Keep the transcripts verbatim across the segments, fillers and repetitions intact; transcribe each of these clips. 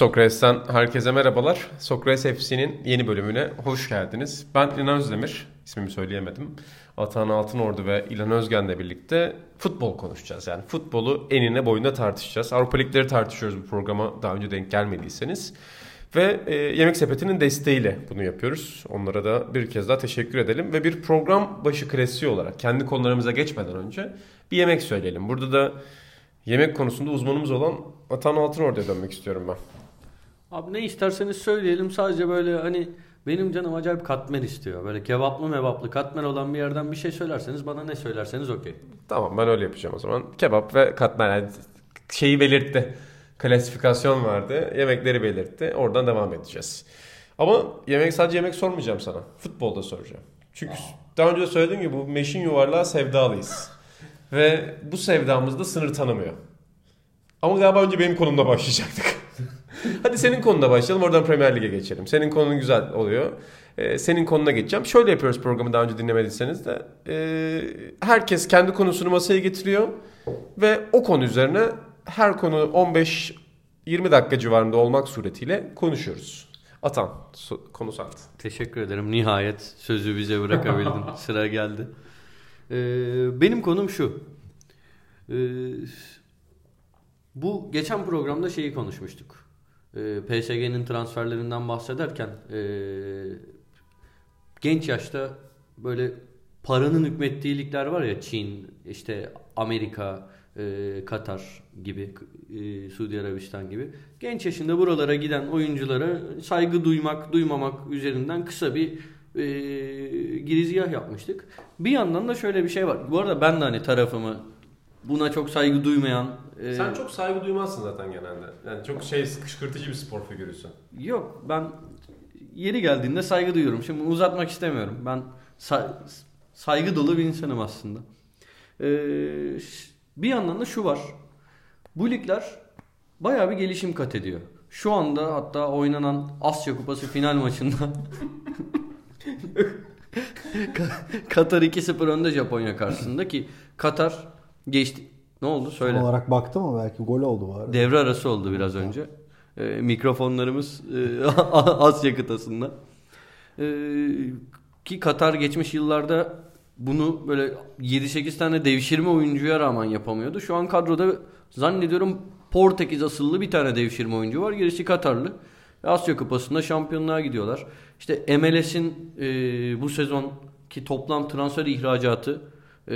Sokrates'ten herkese merhabalar. Sokrates F C'nin yeni bölümüne hoş geldiniz. Ben İlhan Özdemir, ismimi söyleyemedim. Atan Altınordu ve İlhan Özgen'le birlikte futbol konuşacağız. Yani futbolu enine boyuna tartışacağız. Avrupa Ligleri tartışıyoruz bu programa daha önce denk gelmediyseniz. Ve e, Yemek Sepeti'nin desteğiyle bunu yapıyoruz. Onlara da bir kez daha teşekkür edelim. Ve bir program başı klasiği olarak kendi konularımıza geçmeden önce bir yemek söyleyelim. Burada da yemek konusunda uzmanımız olan Atan Altınordu'ya dönmek istiyorum ben. Abi ne isterseniz söyleyelim, sadece böyle hani benim canım acayip katmer istiyor. Böyle kebaplı mebaplı katmer olan bir yerden bir şey söylerseniz bana ne söylerseniz okey. Tamam, ben öyle yapacağım o zaman. Kebap ve katmer yani şeyi belirtti. Klasifikasyon vardı. Yemekleri belirtti. Oradan devam edeceğiz. Ama yemek sadece yemek sormayacağım sana. Futbolda soracağım. Çünkü daha önce de söylediğim gibi bu meşin yuvarlığa sevdalıyız. Ve bu sevdamız da sınır tanımıyor. Ama galiba önce benim konumda başlayacaktık. Hadi senin konuna başlayalım. Oradan Premier Lig'e geçelim. Senin konun güzel oluyor. Ee, senin konuna geçeceğim. Şöyle yapıyoruz programı, daha önce dinlemediyseniz de. Ee, herkes kendi konusunu masaya getiriyor. Ve o konu üzerine her konu on beş yirmi dakika civarında olmak suretiyle konuşuyoruz. Atan, konu sende. Teşekkür ederim. Nihayet sözü bize bırakabildin. Sıra geldi. Ee, benim konum şu. Ee, bu geçen programda şeyi konuşmuştuk. Ee, P S G'nin transferlerinden bahsederken ee, genç yaşta böyle paranın hükmettiği ligler var ya, Çin, işte Amerika, E, Katar gibi, e, Suudi Arabistan gibi. Genç yaşında buralara giden oyunculara saygı duymak, duymamak üzerinden kısa bir e, girizgah yapmıştık. Bir yandan da şöyle bir şey var. Bu arada ben de hani tarafımı buna çok saygı duymayan... E, Sen çok saygı duymazsın zaten genelde. Yani çok şey, kışkırtıcı bir spor figürüsün. Yok, ben yeri geldiğinde saygı duyuyorum. Şimdi uzatmak istemiyorum. Ben say- saygı dolu bir insanım aslında. Eee... Bir yandan da şu var. Bu ligler bayağı bir gelişim kat ediyor. Şu anda hatta oynanan Asya Kupası final maçında Katar iki sıfır önde Japonya karşısında, ki Katar geçti. Ne oldu? Söyle. Son olarak baktı mı? Belki gol oldu bari. Devre arası oldu biraz önce. Ee, mikrofonlarımız e, Asya kıtasında. Ee, ki Katar geçmiş yıllarda bunu böyle yedi sekiz tane devşirme oyuncuya rağmen yapamıyordu. Şu an kadroda zannediyorum Portekiz asıllı bir tane devşirme oyuncu var. Gerisi Katarlı. Asya Kupası'nda şampiyonluğa gidiyorlar. İşte M L S'in e, bu sezonki toplam transfer ihracatı e,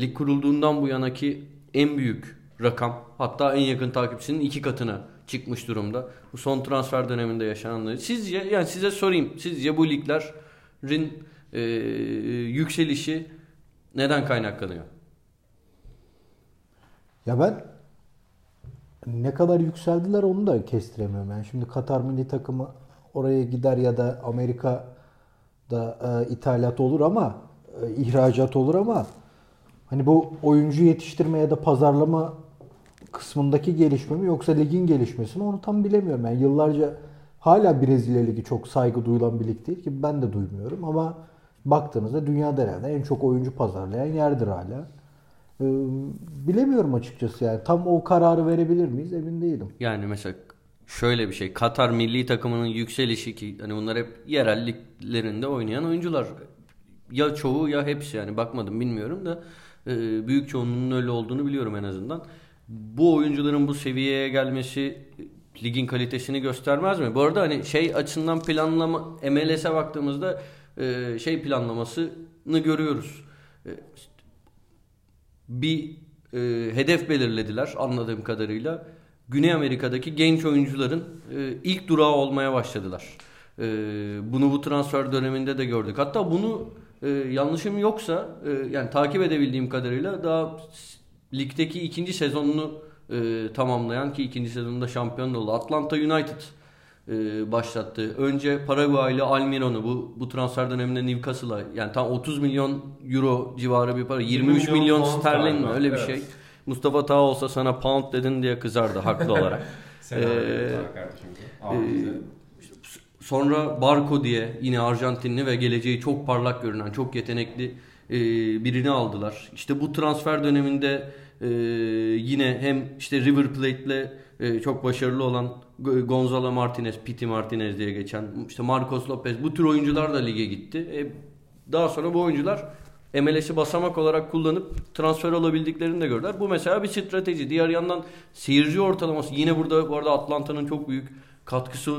lig kurulduğundan bu yanaki en büyük rakam. Hatta en yakın takipçinin iki katına çıkmış durumda. Bu son transfer döneminde yaşananları. Sizce, yani size sorayım. Sizce bu liglerin Ee, yükselişi neden kaynaklanıyor? Ya ben ne kadar yükseldiler onu da kestiremiyorum. Yani şimdi Katar milli takımı oraya gider ya da Amerika'da e, ithalat olur ama e, ihracat olur ama hani bu oyuncu yetiştirme ya da pazarlama kısmındaki gelişme mi yoksa ligin gelişmesi mi, onu tam bilemiyorum. Yani yıllarca hala Brezilya Ligi çok saygı duyulan bir lig değil ki, ben de duymuyorum ama baktığınızda dünyada herhalde en çok oyuncu pazarlayan yerdir hala. Ee, bilemiyorum açıkçası, yani tam o kararı verebilir miyiz emin değilim. Yani mesela şöyle bir şey, Katar milli takımının yükselişi, ki hani bunlar hep yerel liglerinde oynayan oyuncular. Ya çoğu ya hepsi, yani bakmadım bilmiyorum da büyük çoğunluğunun öyle olduğunu biliyorum en azından. Bu oyuncuların bu seviyeye gelmesi ligin kalitesini göstermez mi? Bu arada hani şey açısından planlama, M L S'e baktığımızda şey planlamasını görüyoruz. Bir hedef belirlediler anladığım kadarıyla. Güney Amerika'daki genç oyuncuların ilk durağı olmaya başladılar. Bunu bu transfer döneminde de gördük. Hatta bunu yanlışım yoksa, yani takip edebildiğim kadarıyla daha ligdeki ikinci sezonunu E, tamamlayan, ki ikinci sezonunda şampiyon oldu, Atlanta United e, başlattı. Önce Paraguaylı Almirón'u bu bu transfer döneminde Newcastle'a, yani tam otuz milyon euro civarı bir para, yirmi üç milyon sterlin mi, öyle bir evet. şey. Mustafa Taha olsa sana pound dedin diye kızardı haklı olarak. Sen ee, e, sonra Barco diye yine Arjantinli ve geleceği çok parlak görünen, çok yetenekli e, birini aldılar. İşte bu transfer döneminde Ee, yine hem işte River Plate'le e, çok başarılı olan Gonzalo Martinez, Piti Martinez diye geçen, işte Marcos Lopez, bu tür oyuncular da lige gitti. E, daha sonra bu oyuncular M L S'i basamak olarak kullanıp transfer olabildiklerini de gördüler. Bu mesela bir strateji. Diğer yandan seyirci ortalaması, yine burada bu arada Atlanta'nın çok büyük katkısı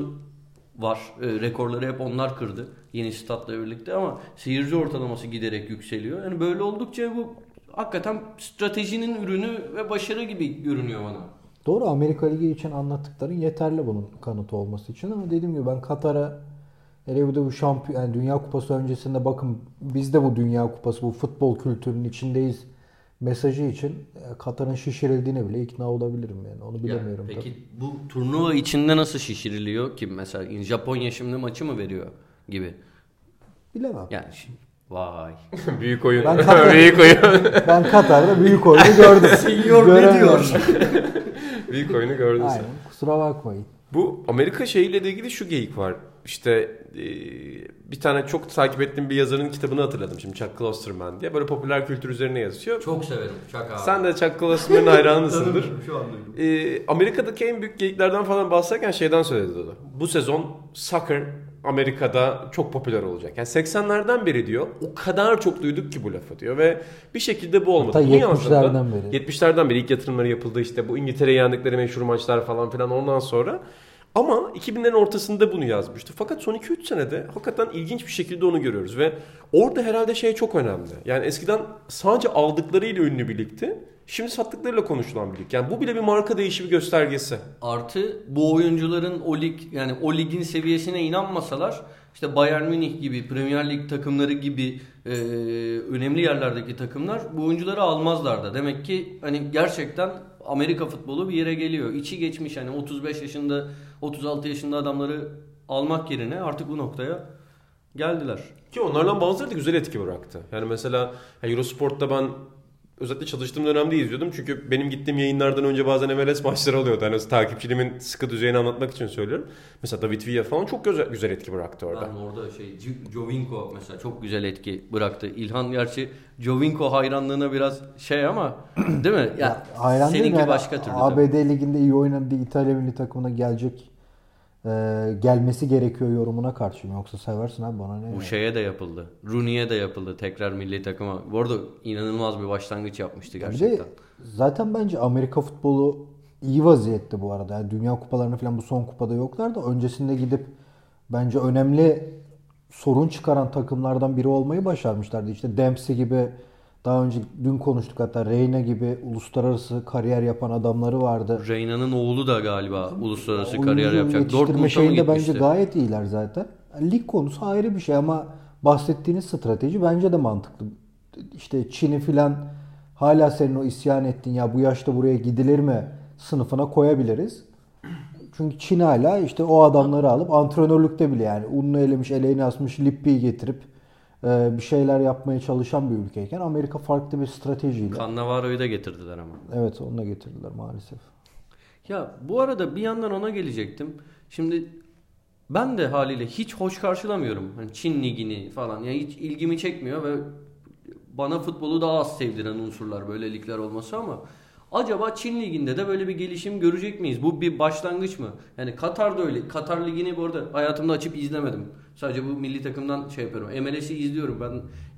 var. E, rekorları hep onlar kırdı yeni statla birlikte, ama seyirci ortalaması giderek yükseliyor. Yani böyle oldukça bu hakikaten stratejinin ürünü ve başarı gibi görünüyor bana. Doğru, Amerika Ligi için anlattıkların yeterli bunun kanıtı olması için, ama dediğim gibi ben Katar'a, hele bu da bu şampiyon, yani Dünya Kupası öncesinde bakın biz de bu Dünya Kupası, bu futbol kültürünün içindeyiz mesajı için Katar'ın şişirildiğine bile ikna olabilirim yani. Onu bilemiyorum. Yani peki tabii. Bu turnuva içinde nasıl şişiriliyor ki? Mesela Japonya şimdi maçı mı veriyor gibi? Bilemem. Yani şimdi, vay. büyük oyun. Ben, Katar, büyük oyun. ben Katar'da büyük oyunu gördüm. Senior ne diyor? büyük oyunu gördün sen. Kusura bakmayın. Bu Amerika şeyiyle de ilgili şu geyik var. İşte e, bir tane çok takip ettiğim bir yazarın kitabını hatırladım şimdi, Chuck Klosterman diye. Böyle popüler kültür üzerine yazıyor. Çok severim Chuck abi. Sen de Chuck Klosterman'ın hayranısındır. Şu an duydum. E, Amerika'daki en büyük geyiklerden falan bahsederken şeyden söyledi o da. Bu sezon soccer Amerika'da çok popüler olacak. Yani seksenlerden beri diyor, o kadar çok duyduk ki bu lafı diyor ve bir şekilde bu olmadı. Hatta yetmişlerden beri. yetmişlerden beri ilk yatırımları yapıldı, işte bu İngiltere'ye yendikleri meşhur maçlar falan filan ondan sonra. Ama iki binlerin ortasında bunu yazmıştı. Fakat son iki üç senede hakikaten ilginç bir şekilde onu görüyoruz ve orada herhalde şey çok önemli. Yani eskiden sadece aldıklarıyla ünlü bir ligdi. Şimdi sattıklarıyla konuşulan bir lig. Yani bu bile bir marka değişimi göstergesi. Artı bu oyuncuların o lig, yani o ligin seviyesine inanmasalar, işte Bayern Münih gibi, Premier Lig takımları gibi e, önemli yerlerdeki takımlar bu oyuncuları almazlardı. Demek ki hani gerçekten Amerika futbolu bir yere geliyor. İçi geçmiş, hani otuz beş yaşında, otuz altı yaşında adamları almak yerine artık bu noktaya geldiler. Ki onlardan bazıları da güzel etki bıraktı. Yani mesela Eurosport'ta ben özellikle çalıştığım dönemde izliyordum. Çünkü benim gittiğim yayınlardan önce bazen M L S maçları oluyordu. Yani takipçiliğimin sıkı düzeyini anlatmak için söylüyorum. Mesela David Villa falan çok güzel, güzel etki bıraktı orada. Yani orada şey Giovinco mesela çok güzel etki bıraktı. İlhan gerçi Giovinco hayranlığına biraz şey ama değil mi? Yani ya, hayran seninki değil, başka yani, türlü. A B D tabii. Liginde iyi oynadığı İtalya milli takımına gelecek e, gelmesi gerekiyor yorumuna karşıyım. Yoksa seversin abi, bana ne? Bu şeye de yapıldı. Rooney'e de yapıldı tekrar milli takıma. Bu arada inanılmaz bir başlangıç yapmıştı gerçekten. De, zaten bence Amerika futbolu iyi vaziyette bu arada. Yani Dünya kupalarını falan bu son kupada yoklar da öncesinde gidip bence önemli sorun çıkaran takımlardan biri olmayı başarmışlardı. İşte Dempsey gibi, daha önce dün konuştuk hatta, Reyna gibi uluslararası kariyer yapan adamları vardı. Reyna'nın oğlu da galiba uluslararası oyuncu kariyer yapacak. Dortmund'a şeyinde bence gayet iyiler zaten. Lig konusu ayrı bir şey ama bahsettiğiniz strateji bence de mantıklı. İşte Çin'i filan hala senin o isyan ettiğin ya bu yaşta buraya gidilir mi sınıfına koyabiliriz. Çünkü Çin hala işte o adamları alıp antrenörlükte bile, yani ununu elemiş, eleğini asmış Lippi'yi getirip e, bir şeyler yapmaya çalışan bir ülkeyken Amerika farklı bir stratejiyle. Cannavaro'yu da getirdiler ama. Evet, onu da getirdiler maalesef. Ya bu arada bir yandan ona gelecektim. Şimdi ben de haliyle hiç hoş karşılamıyorum. Hani Çin ligini falan. Yani hiç ilgimi çekmiyor ve bana futbolu daha az sevdiren unsurlar böyle ligler olması ama acaba Çin liginde de böyle bir gelişim görecek miyiz? Bu bir başlangıç mı? Yani Katar'da öyle. Katar ligini bu arada hayatımda açıp izlemedim. Sadece bu milli takımdan şey yapıyorum. M L S'i izliyorum. Ben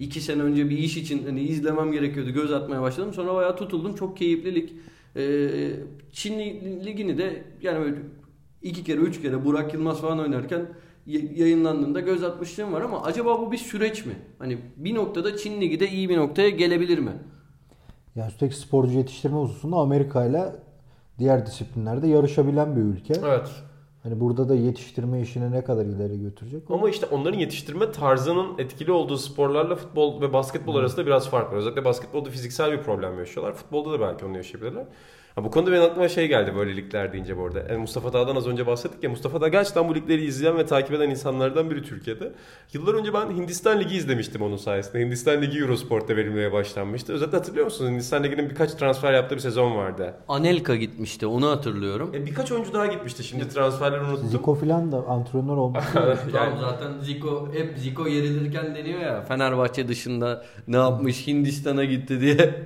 iki sene önce bir iş için hani izlemem gerekiyordu. Göz atmaya başladım. Sonra bayağı tutuldum. Çok keyifli lig. Ee, Çin ligini de yani böyle iki kere, üç kere Burak Yılmaz falan oynarken yayınlandığında göz atmışlığım var ama acaba bu bir süreç mi? Hani bir noktada Çin ligi de iyi bir noktaya gelebilir mi? Ya üstelik sporcu yetiştirme hususunda Amerika ile diğer disiplinlerde yarışabilen bir ülke. Evet. Hani burada da yetiştirme işini ne kadar ileri götürecek? Ama işte onların yetiştirme tarzının etkili olduğu sporlarla futbol ve basketbol hmm. arasında biraz fark var. Özellikle basketbolda fiziksel bir problem yaşıyorlar. Futbolda da belki onu yaşayabilirler. Ha, bu konuda benim aklıma şey geldi böyle ligler deyince bu arada. Yani Mustafa Dağ'dan az önce bahsettik ya. Mustafa Dağ gerçekten bu ligleri izleyen ve takip eden insanlardan biri Türkiye'de. Yıllar önce ben Hindistan Ligi izlemiştim onun sayesinde. Hindistan Ligi Eurosport'ta verilmeye başlanmıştı. Özellikle hatırlıyor musunuz? Hindistan Ligi'nin birkaç transfer yaptığı bir sezon vardı. Anelka gitmişti, onu hatırlıyorum. E, birkaç oyuncu daha gitmişti. Şimdi transferleri unuttum. Zico filan da antrenör olmuş. yani zaten Zico, hep Zico yerilirken deniyor ya. Fenerbahçe dışında ne yapmış, Hindistan'a gitti diye.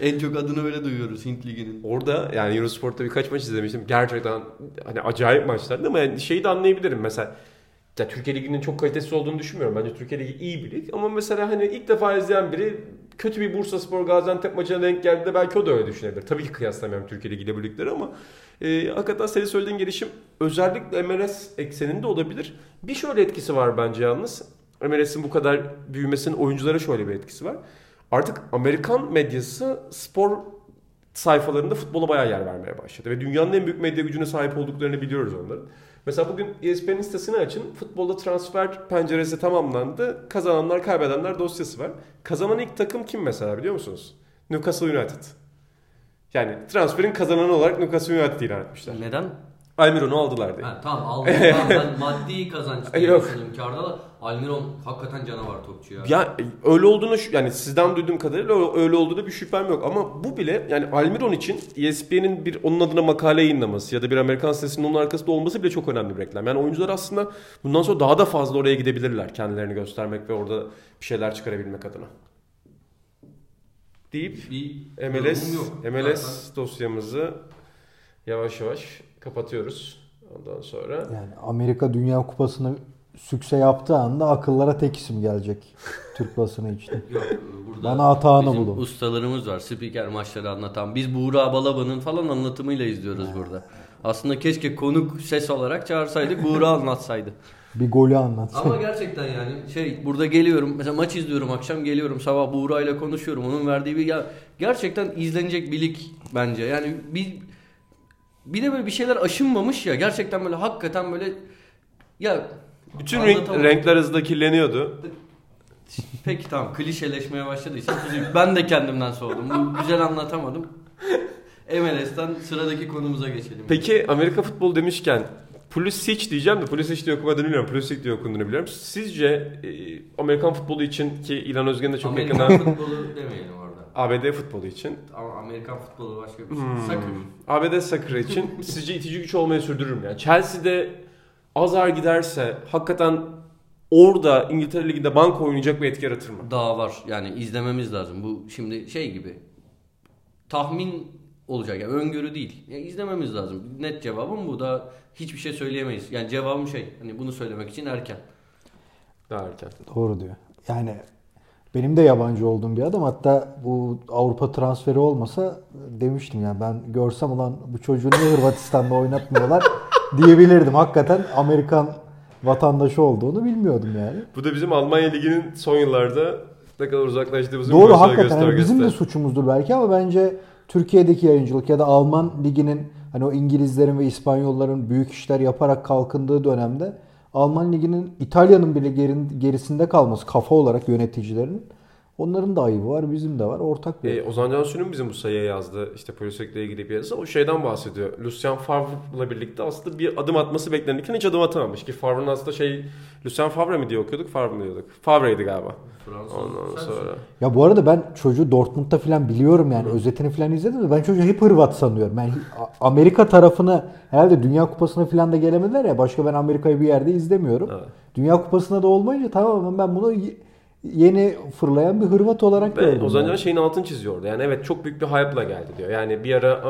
En çok adını öyle duyuyoruz Hint Ligi'nin. Orada yani Eurosport'ta birkaç maç izlemiştim. Gerçekten hani acayip maçlardı ama yani şeyi de anlayabilirim mesela. Ya Türkiye Ligi'nin çok kalitesiz olduğunu düşünmüyorum. Bence Türkiye Ligi iyi bir lig ama mesela hani ilk defa izleyen biri kötü bir Bursa Spor Gaziantep maçına denk geldiğinde belki o da öyle düşünebilir. Tabii ki kıyaslamıyorum Türkiye Ligi'yle bu ligleri ama e, hakikaten senin söylediğin gelişim özellikle M L S ekseninde olabilir. Bir şöyle etkisi var bence yalnız. M L S'in bu kadar büyümesinin oyunculara şöyle bir etkisi var. Artık Amerikan medyası spor sayfalarında futbola bayağı yer vermeye başladı ve dünyanın en büyük medya gücüne sahip olduklarını biliyoruz onların. Mesela bugün E S P N'in sitesini açın. Futbolda transfer penceresi tamamlandı. Kazananlar, kaybedenler dosyası var. Kazanan ilk takım kim mesela biliyor musunuz? Newcastle United. Yani transferin kazananı olarak Newcastle United ilan etmişler. Neden? Almirón'u aldılar diye. Ha, tamam aldılar. Ben maddi kazanç diye düşündüm karda. Almirón hakikaten canavar topçu ya. Ya öyle olduğunu yani sizden duyduğum kadarıyla öyle olduğunu bir şüphem yok ama bu bile yani Almirón için E S P N'in bir onun adına makale yayınlaması ya da bir Amerikan sitesinin onun arkasında olması bile çok önemli bir reklam. Yani oyuncular aslında bundan sonra daha da fazla oraya gidebilirler kendilerini göstermek ve orada bir şeyler çıkarabilmek adına. Deyip bir M L S M L S dosyamızı yavaş yavaş kapatıyoruz. Ondan sonra yani Amerika Dünya Kupası'nı sükse yaptığı anda akıllara tek isim gelecek. Türk basını için. Bana atağını bulun. Bizim ustalarımız var. Spiker maçları anlatan. Biz Buğra Balaban'ın falan anlatımıyla izliyoruz evet. Burada. Aslında keşke konuk ses olarak çağırsaydık. Buğra anlatsaydı. Bir golü anlatsaydı. Ama gerçekten yani şey burada geliyorum. Mesela maç izliyorum. Akşam geliyorum. Sabah Buğra ile konuşuyorum. Onun verdiği bir ya, gerçekten izlenecek bir lig bence. Yani bir Bir de böyle bir şeyler aşınmamış ya. Gerçekten böyle hakikaten böyle ya bütün renk, renkler hızla kirleniyordu. Peki tamam klişeleşmeye başladıysa ben de kendimden soğudum. Bunu güzel anlatamadım. M L S'ten sıradaki konumuza geçelim. Peki Amerika futbolu demişken Pulisic diyeceğim de Pulisic diye okumadığını biliyorum. Pulisic diye okunduğunu biliyorum. Sizce e, Amerikan futbolu için ki İlhan Özgen de çok Amerikan yakından... Amerikan futbolu demeyelim orada. A B D futbolu için. Ama Amerikan futbolu başka bir şey. Hmm. Sakır. A B D sakırı için sizce itici güç olmayı sürdürür mü? Yani Chelsea'de Azar giderse hakikaten orada İngiltere Ligi'nde banko oynayacak bir etki yaratır mı? Daha var. Yani izlememiz lazım. Bu şimdi şey gibi tahmin olacak. Yani öngörü değil. Yani izlememiz lazım. Net cevabım bu. Daha hiçbir şey söyleyemeyiz. Yani cevabım şey. Hani bunu söylemek için erken. Daha erken. Doğru diyor. Yani benim de yabancı olduğum bir adam. Hatta bu Avrupa transferi olmasa demiştim yani ben görsem ulan bu çocuğu niye Hırvatistan'da oynatmıyorlar diyebilirdim. Hakikaten Amerikan vatandaşı olduğunu bilmiyordum yani. Bu da bizim Almanya Ligi'nin son yıllarda ne kadar uzaklaştığımızın doğru hakikaten göstergesi. Yani bizim de suçumuzdur belki ama bence Türkiye'deki yayıncılık ya da Alman Ligi'nin hani o İngilizlerin ve İspanyolların büyük işler yaparak kalkındığı dönemde Alman Ligi'nin İtalya'nın bile gerisinde kalması kafa olarak yöneticilerin. Onların da ayıbı var, bizim de var. Ortak bir. E, Ozan Cansu'nun bizim bu sayıya yazdığı işte Pulisic'le ilgili bir yazısı o şeyden bahsediyor. Lucien Favre'la birlikte aslında bir adım atması beklenirken hiç adım atamamış ki Favre'ın aslında şey Lucien Favre mi diye okuyorduk, Favre mi diyorduk? Favre'ydi galiba. Fransız. Ondan sonra. Ya bu arada ben çocuğu Dortmund'da falan biliyorum yani. Hı. Özetini falan izledim de ben çocuğu hep Hırvat sanıyorum. Yani Amerika tarafını herhalde Dünya Kupası'na falan da gelemediler ya. Başka ben Amerika'yı bir yerde izlemiyorum. Evet. Dünya Kupası'na da olmayınca tamamen ben bunu yeni fırlayan bir Hırvat olarak gördüm. Ozan Can yani. Şeyin altını çiziyordu. Yani evet çok büyük bir hype'la geldi diyor. Yani bir ara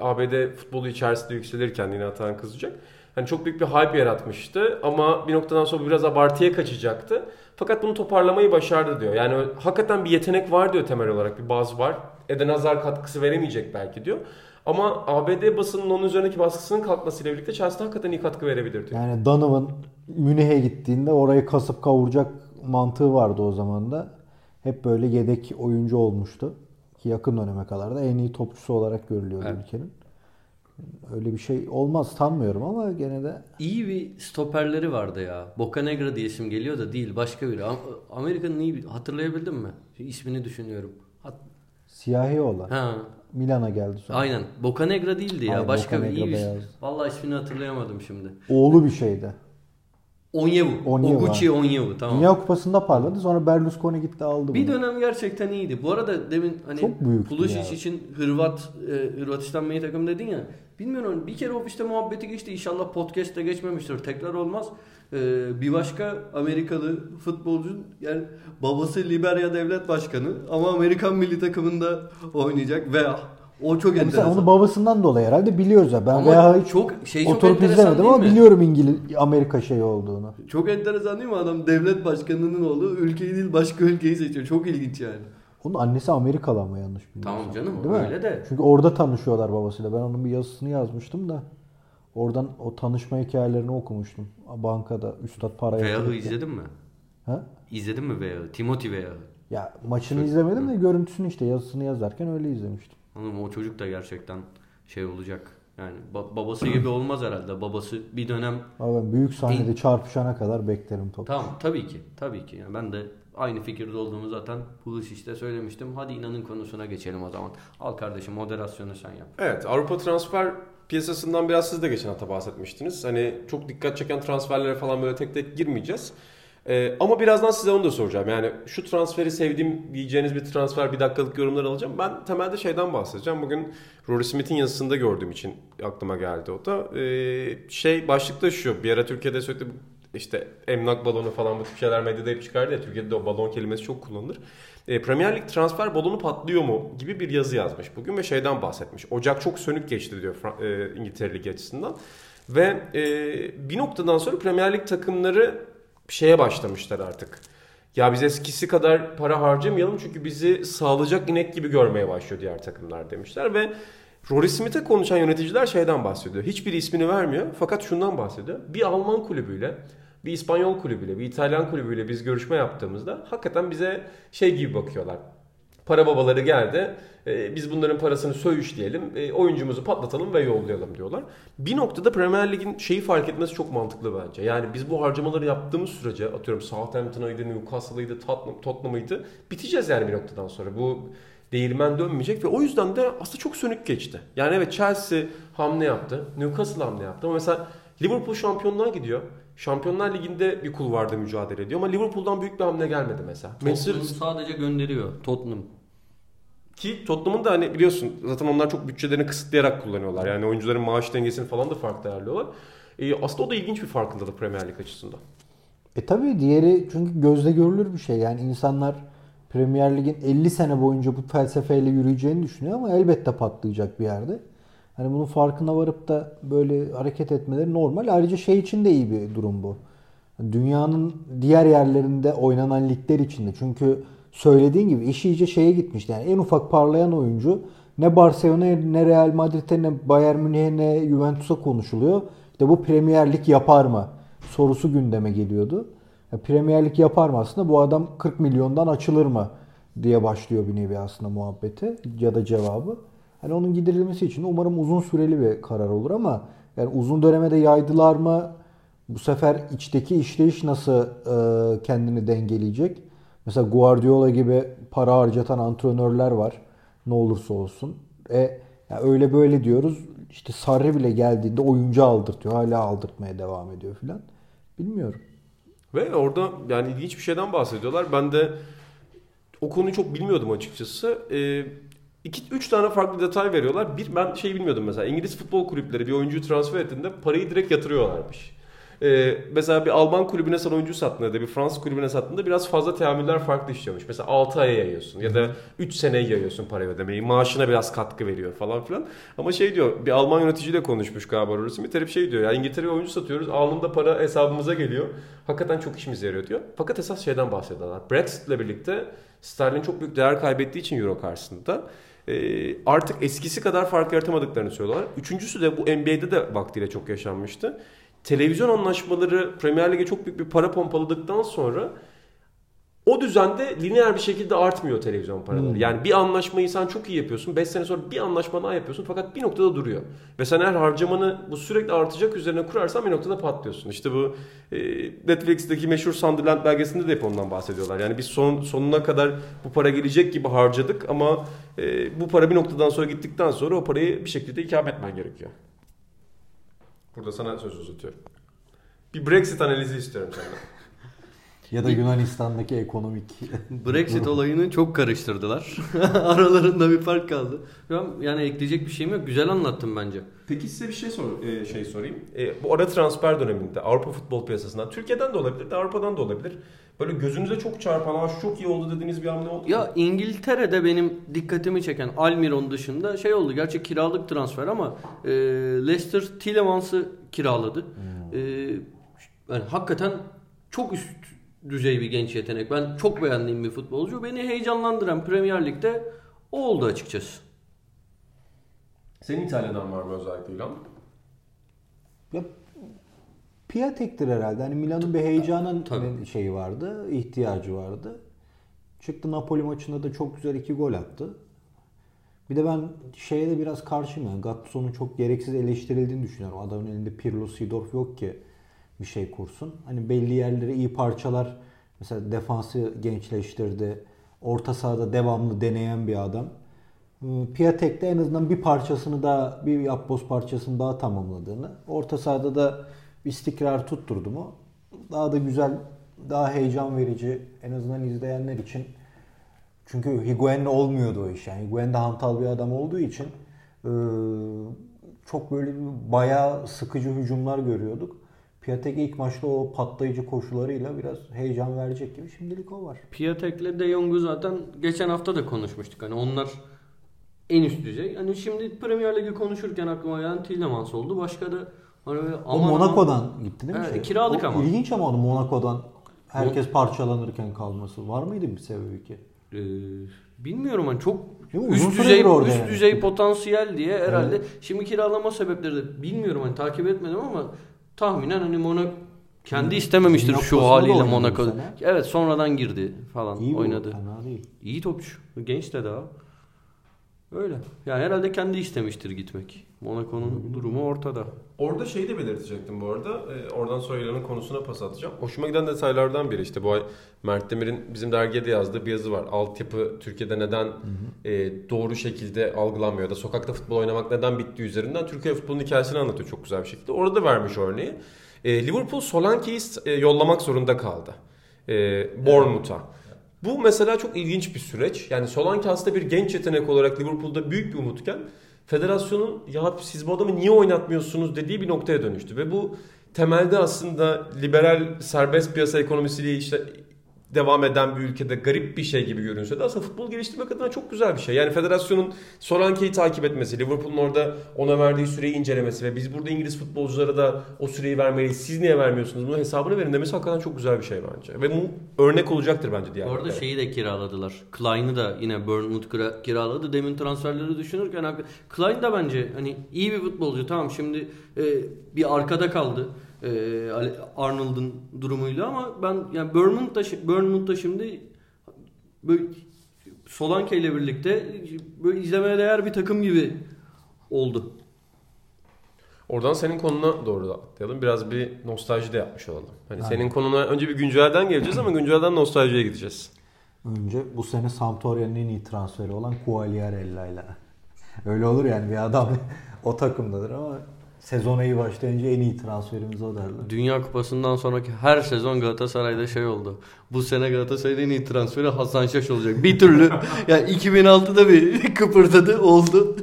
A B D futbolu içerisinde yükselirken yine Atan kızacak. Hani çok büyük bir hype yaratmıştı ama bir noktadan sonra biraz abartıya kaçacaktı. Fakat bunu toparlamayı başardı diyor. Yani hakikaten bir yetenek var diyor temel olarak. Bir baz var. Eden Hazard katkısı veremeyecek belki diyor. Ama A B D basının onun üzerindeki baskısının kalkmasıyla birlikte Chelsea hakikaten iyi katkı verebilir diyor. Yani Donovan Münih'e gittiğinde orayı kasıp kavuracak mantığı vardı o zaman da. Hep böyle yedek oyuncu olmuştu. Ki yakın döneme kadar da en iyi topçusu olarak görülüyordu evet. Ülkenin. Öyle bir şey olmaz sanmıyorum ama gene de. İyi bir stoperleri vardı ya. Bocanegra diye isim geliyor da değil başka biri. Amerika'nın iyi bir hatırlayabildin mi? İsmini düşünüyorum. Hat... Siyahi olan. Ha. Milan'a geldi sonra. Aynen. Bocanegra değildi ya. Aynen, başka Bocanegra bir iyi bir. Vallahi ismini hatırlayamadım şimdi. Oğlu bir şeydi. Onyevu. Onyevu. Oguchi Onyevu. Tamam. Dünya Kupası'nda parladı. Sonra Berlusconi gitti aldı. Bir bunu. dönem gerçekten iyiydi. Bu arada demin hani Pulisic için Hırvat, e, Hırvatistan milli takım dedin ya. Bilmiyorum, bir kere ofiste muhabbeti geçti. İnşallah podcast'te geçmemiştir. Tekrar olmaz. Ee, bir başka Amerikalı futbolcunun yani babası Liberya devlet başkanı ama Amerikan milli takımında oynayacak veya o çok yani enteresan. Onu babasından dolayı herhalde biliyoruz ya. Ben ama veya çok şey çok enteresan değil ama mi? Biliyorum İngiliz Amerika şeyi olduğunu. Çok enteresan değil mi? Adam devlet başkanının oğlu ülkeyi değil başka ülkeyi seçiyor. Çok ilginç yani. Onun annesi Amerikalı ama yanlış bilmiyorum. Tamam canım değil öyle mi? De. Çünkü orada tanışıyorlar babasıyla. Ben onun bir yazısını yazmıştım da oradan o tanışma hikayelerini okumuştum. Bankada üstad para yatırdı. Veyah'ı izledin mi? Ha? İzledin mi Veyah'ı? Timothy Veyah'ı. Ya maçını Çocuk. izlemedim de görüntüsünü işte yazısını yazarken öyle izlemiştim. Oğlum o çocuk da gerçekten şey olacak. Yani babası gibi olmaz herhalde. Babası bir dönem... Abi büyük sahnede İn... çarpışana kadar beklerim topu. Tamam tabii ki. Tabii ki. Yani ben de aynı fikirde olduğumu zaten Pulisic'te söylemiştim. Hadi inanın konusuna geçelim o zaman. Al kardeşim moderasyonu sen yap. Evet, Avrupa transfer piyasasından biraz siz de geçen hafta bahsetmiştiniz. Hani çok dikkat çeken transferlere falan böyle tek tek girmeyeceğiz. Ee, ama birazdan size onu da soracağım. Yani şu transferi sevdiğim diyeceğiniz bir transfer, bir dakikalık yorumlar alacağım. Ben temelde şeyden bahsedeceğim. Bugün Rory Smith'in yazısında gördüğüm için aklıma geldi o da. Ee, şey başlıkta şu. Bir ara Türkiye'de sürekli İşte emlak balonu falan bu tip şeyler medyada hep çıkardı ya. Türkiye'de de o balon kelimesi çok kullanılır. E, Premier Lig transfer balonu patlıyor mu gibi bir yazı yazmış bugün ve şeyden bahsetmiş. Ocak çok sönük geçti diyor e, İngiltere Ligi açısından. Ve e, bir noktadan sonra Premier Lig takımları şeye başlamışlar artık. Ya biz eskisi kadar para harcamayalım çünkü bizi sağlayacak inek gibi görmeye başlıyor diğer takımlar demişler ve Rory Smith'e konuşan yöneticiler şeyden bahsediyor. Hiçbiri ismini vermiyor fakat şundan bahsediyor. Bir Alman kulübüyle, bir İspanyol kulübüyle, bir İtalyan kulübüyle biz görüşme yaptığımızda hakikaten bize şey gibi bakıyorlar. Para babaları geldi, e, biz bunların parasını söğüşleyelim, e, oyuncumuzu patlatalım ve yollayalım diyorlar. Bir noktada Premier Lig'in şeyi fark etmesi çok mantıklı bence. Yani biz bu harcamaları yaptığımız sürece, atıyorum Southampton'ıydı, Newcastle'ıydı, Tottenham, Tottenham'ıydı, biteceğiz yani bir noktadan sonra. Bu değirmen dönmeyecek ve o yüzden de aslında çok sönük geçti. Yani evet Chelsea hamle yaptı, Newcastle hamle yaptı ama mesela Liverpool şampiyonluğa gidiyor. Şampiyonlar Ligi'nde bir kulvarda mücadele ediyor ama Liverpool'dan büyük bir hamle gelmedi mesela. Tottenham Mesir... sadece gönderiyor Tottenham. Ki Tottenham'ın da hani biliyorsun zaten onlar çok bütçelerini kısıtlayarak kullanıyorlar. Yani oyuncuların maaş dengesini falan da farklı ayarlıyorlar. E, aslında o da ilginç bir farkındalık Premier Lig açısından. E tabii diğeri çünkü gözle görülür bir şey. Yani insanlar Premier Lig'in elli sene boyunca bu felsefeyle yürüyeceğini düşünüyor ama elbette patlayacak bir yerde. Hani bunun farkına varıp da böyle hareket etmeleri normal. Ayrıca şey için de iyi bir durum bu. Dünyanın diğer yerlerinde oynanan ligler için de. Çünkü söylediğin gibi iş iyice şeye gitmişti. Yani en ufak parlayan oyuncu ne Barcelona'ya, ne Real Madrid'e, ne Bayern Münih'e, ne Juventus'a konuşuluyor. İşte bu Premier Lig yapar mı sorusu gündeme geliyordu. Yani Premier Lig yapar mı aslında bu adam kırk milyondan açılır mı diye başlıyor bir nevi aslında muhabbeti ya da cevabı. Yani onun giderilmesi için umarım uzun süreli bir karar olur ama yani uzun döneme de yaydılar mı? Bu sefer içteki işleyiş nasıl e, kendini dengeleyecek? Mesela Guardiola gibi para harcatan antrenörler var. Ne olursa olsun. E yani öyle böyle diyoruz. İşte Sarri bile geldiğinde oyuncu aldırtıyor. Hala aldırtmaya devam ediyor filan. Bilmiyorum. Ve orada yani ilginç bir şeyden bahsediyorlar. Ben de o konuyu çok bilmiyordum açıkçası. Eee iki üç tane farklı detay veriyorlar. Bir ben şey bilmiyordum mesela. İngiliz futbol kulüpleri bir oyuncuyu transfer ettiğinde parayı direkt yatırıyorlarmış. Ee, mesela bir Alman kulübüne sen oyuncu sattığında, bir Fransız kulübüne sattığında biraz fazla teamüller farklı işliyormuş. Mesela altı aya yayıyorsun ya da üç seneye yayıyorsun parayı ödemeyi. Maaşına biraz katkı veriyor falan filan. Ama şey diyor, bir Alman yöneticiyle konuşmuş galiba Rory Smith. Herif şey diyor, ya İngiltere'ye oyuncu satıyoruz, anında para hesabımıza geliyor. Hakikaten çok işimize yarıyor diyor. Fakat esas şeyden bahsediyorlar. Brexit'le birlikte sterlin çok büyük değer kaybettiği için euro karşısında. E, artık eskisi kadar fark yaratamadıklarını söylüyorlar. Üçüncüsü de bu N B A'de de vaktiyle çok yaşanmıştı. Televizyon anlaşmaları Premier Lig'e çok büyük bir para pompaladıktan sonra o düzende lineer bir şekilde artmıyor televizyon paraları. Hmm. Yani bir anlaşmayı sen çok iyi yapıyorsun. beş sene sonra bir anlaşma daha yapıyorsun fakat bir noktada duruyor. Ve sen her harcamanı bu sürekli artacak üzerine kurarsan bir noktada patlıyorsun. İşte bu e, Netflix'teki meşhur Sunderland belgesinde de hep ondan bahsediyorlar. Yani biz son, sonuna kadar bu para gelecek gibi harcadık ama e, bu para bir noktadan sonra gittikten sonra o parayı bir şekilde ikame etmen gerekiyor. Burada sana söz uzatıyorum. Bir Brexit analizi istiyorum senden. Ya da Yunanistan'daki ekonomik... Brexit olayını çok karıştırdılar. Aralarında bir fark kaldı. Yani ekleyecek bir şeyim yok. Güzel anlattım bence. Peki size bir şey sor e, şey sorayım. E, bu ara transfer döneminde Avrupa futbol piyasasından, Türkiye'den de olabilir de Avrupa'dan da olabilir, böyle gözünüze çok çarpan, ha çok iyi oldu dediğiniz bir hamle oldu mu? Ya İngiltere'de benim dikkatimi çeken Almirón dışında şey oldu. Gerçi kiralık transfer ama e, Leicester Tillemans'ı kiraladı. Hmm. E, yani hakikaten çok üst düzey bir genç yetenek. Ben çok beğendiğim bir futbolcu. Beni heyecanlandıran Premier Lig'de o oldu açıkçası. Senin İtalya'dan var mı özellikle İlhan? Ya Piatek'tir herhalde. Hani Milan'ın bir heyecanın şeyi vardı, ihtiyacı vardı. Çıktı Napoli maçında da çok güzel iki gol attı. Bir de ben şeye de biraz karşıyım. Yani Gattuso'nun çok gereksiz eleştirildiğini düşünüyorum. Adamın elinde Pirlo, Seedorf yok ki bir şey kursun. Hani belli yerlere iyi parçalar, mesela defansı gençleştirdi. Orta sahada devamlı deneyen bir adam. Piatek'te en azından bir parçasını daha, bir yapboz parçasını daha tamamladığını, orta sahada da istikrar tutturdu mu, daha da güzel, daha heyecan verici en azından izleyenler için. Çünkü Higuain'le olmuyordu o iş. Yani Higuain de hantal bir adam olduğu için çok böyle bayağı sıkıcı hücumlar görüyorduk. Piatek ilk maçta o patlayıcı koşularıyla biraz heyecan verecek gibi, şimdilik o var. Piatek'le De Jong'u zaten geçen hafta da konuşmuştuk. Hani onlar en üst düzey. Hani şimdi Premier Lig'i konuşurken aklıma gelen Tielemans oldu. Başka da hani o Monaco'dan ama... gitti değil mi? Evet, şey? Kiralık o, ama. İlginç ama onu Monaco'dan herkes Mon... parçalanırken kalması var mıydı bir sebebi ki? Ee, bilmiyorum hani çok üst düzey, üst yani. düzey potansiyel diye herhalde. Evet. Şimdi kiralama sebepleri de bilmiyorum hani takip etmedim ama tahminen hani Monaco kendi istememiştir Monaco şu haliyle Monaco. Evet, sonradan girdi falan, İyi oynadı. Bu, İyi topçu. Genç de daha. Öyle. Yani herhalde kendi istemiştir gitmek. Monaco'nun durumu ortada. Orada şeyi de belirtecektim bu arada. E, oradan sonra İlhan'ın konusuna pas atacağım. Hoşuma giden detaylardan biri işte bu ay Mert Demir'in bizim dergide yazdığı bir yazı var. Altyapı Türkiye'de neden e, doğru şekilde algılanmıyor da sokakta futbol oynamak neden bitti üzerinden Türkiye futbolunun hikayesini anlatıyor çok güzel bir şekilde. Orada da vermiş örneği. E, Liverpool Solanke'yi e, yollamak zorunda kaldı. E, Bournemouth'a. Bu mesela çok ilginç bir süreç. Yani Solanke aslında bir genç yetenek olarak Liverpool'da büyük bir umutken federasyonun ya siz bu adamı niye oynatmıyorsunuz dediği bir noktaya dönüştü. Ve bu temelde aslında liberal serbest piyasa ekonomisiyle işte devam eden bir ülkede garip bir şey gibi görünse de aslında futbol geliştirmek adına çok güzel bir şey. Yani federasyonun Solanke'yi takip etmesi, Liverpool'un orada ona verdiği süreyi incelemesi ve biz burada İngiliz futbolculara da o süreyi vermeliyiz, siz niye vermiyorsunuz bunun hesabını verin demesi hakikaten çok güzel bir şey bence. Ve bu örnek olacaktır bence diğer. Bu arada şeyi de kiraladılar. Klein'i de yine Bournemouth kiraladı. Demin transferleri düşünürken Klein de bence hani iyi bir futbolcu. Tamam şimdi e, bir arkada kaldı Arnold'un durumuyla ama ben yani Bournemouth'ta Bournemouth'ta şimdi böyle Solanke ile birlikte böyle izlemeye değer bir takım gibi oldu. Oradan senin konuna doğru da atlayalım. Biraz bir nostalji de yapmış olalım. Hani evet. Senin konuna önce bir güncelden geleceğiz ama güncelden nostaljiye gideceğiz. Önce bu sene Sampdoria'nın en iyi transferi olan Cuagliarella ile. Öyle olur yani bir adam o takımdadır ama sezona iyi başlayınca en iyi transferimiz o derler. Dünya Kupası'ndan sonraki her sezon Galatasaray'da şey oldu. Bu sene Galatasaray'da en iyi transferi Hasan Şaş olacak. Bir türlü yani iki bin altıda bir kıpırdadı oldu.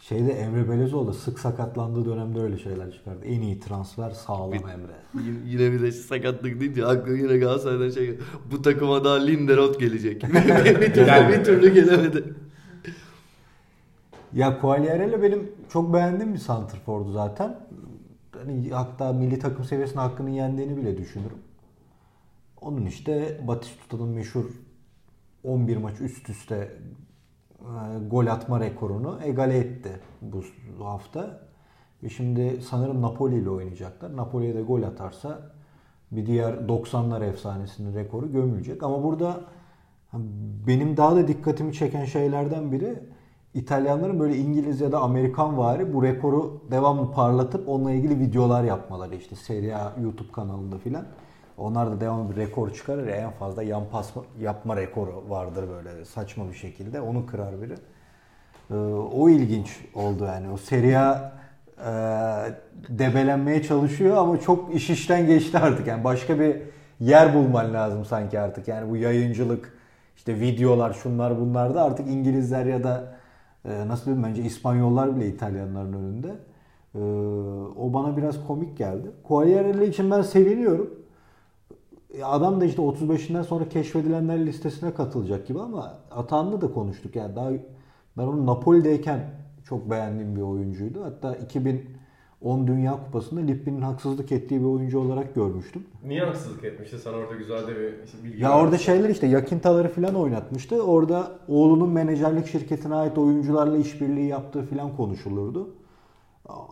Şeyde Emre Belezoğlu sık sakatlandığı dönemde öyle şeyler çıkardı. En iyi transfer sağlam bir, Emre. Yine bir de sakatlık deyince aklıma yine Galatasaray'dan şey, bu takıma daha Linderoth gelecek. bir, türlü, bir türlü gelemedi. Ya Cuagliarella benim çok beğendiğim bir santrfordu zaten. Hani hatta milli takım seviyesinin hakkını yendiğini bile düşünürüm. Onun işte Batistuta'nın meşhur on bir maç üst üste gol atma rekorunu egale etti bu hafta. Ve şimdi sanırım Napoli ile oynayacaklar. Napoli'ye de gol atarsa bir diğer doksanlar efsanesinin rekoru gömülecek. Ama burada benim daha da dikkatimi çeken şeylerden biri İtalyanların böyle İngiliz ya da Amerikan vari bu rekoru devamlı parlatıp onunla ilgili videolar yapmaları, işte Serie A YouTube kanalında filan. Onlar da devamlı bir rekor çıkarır ya, en fazla yan pas yapma rekoru vardır böyle saçma bir şekilde. Onu kırar biri. Ee, o ilginç oldu yani. O Serie A e, debelenmeye çalışıyor ama çok iş işten geçti artık. Yani başka bir yer bulman lazım sanki artık. Yani bu yayıncılık, işte videolar, şunlar bunlar da artık İngilizler ya da e, nasıl diyeyim, bence İspanyollar bile İtalyanların önünde. E, o bana biraz komik geldi. Quarier'le için ben seviniyorum. Adam da işte otuz beşinden sonra keşfedilenler listesine katılacak gibi ama Atan'la da konuştuk. Yani daha ben onu Napoli'deyken çok beğendiğim bir oyuncuydu. Hatta iki bin on Dünya Kupası'nda Lippi'nin haksızlık ettiği bir oyuncu olarak görmüştüm. Niye haksızlık etmişti? Sana orada güzel de bir bilgi. Ya orada vardı. Şeyler işte Yakintaları falan oynatmıştı. Orada oğlunun menajerlik şirketine ait oyuncularla işbirliği yaptığı falan konuşulurdu.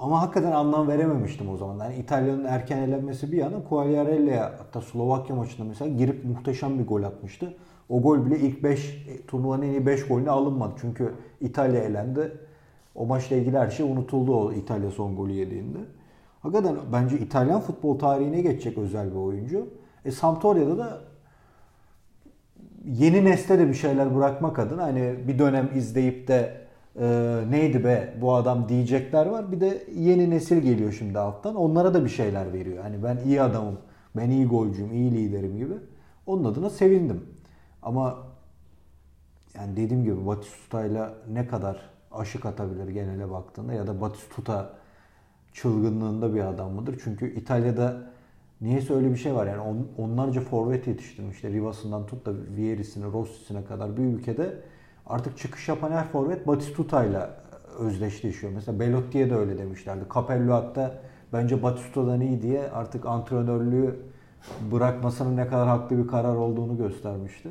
Ama hakikaten anlam verememiştim o zaman. Yani İtalya'nın erken elenmesi bir yana, Quagliarella hatta Slovakya maçında mesela girip muhteşem bir gol atmıştı. O gol bile ilk beş, turnuvanın en iyi beş golüne alınmadı. Çünkü İtalya elendi. O maçla ilgili her şey unutuldu o İtalya son golü yediğinde. Hakikaten bence İtalyan futbol tarihine geçecek özel bir oyuncu. E Sampdoria'da da yeni nesle de bir şeyler bırakmak adına hani bir dönem izleyip de Ee, neydi be bu adam diyecekler var. Bir de yeni nesil geliyor şimdi alttan. Onlara da bir şeyler veriyor. Hani ben iyi adamım, ben iyi golcüyüm, iyi liderim gibi. Onun adına sevindim. Ama yani dediğim gibi Batistuta'yla ne kadar aşık atabilir genele baktığında ya da Batistuta çılgınlığında bir adam mıdır? Çünkü İtalya'da niyeyse öyle bir şey var. Yani on, onlarca forvet yetiştirmişler. Rivas'ından tut da Vieri'sine, Rossi'sine kadar bir ülkede artık çıkış yapan her forvet Batistuta'yla özdeşleşiyor. Mesela Belotti'ye de öyle demişlerdi. Capello hatta bence Batistuta'dan iyi diye artık antrenörlüğü bırakmasının ne kadar haklı bir karar olduğunu göstermişti.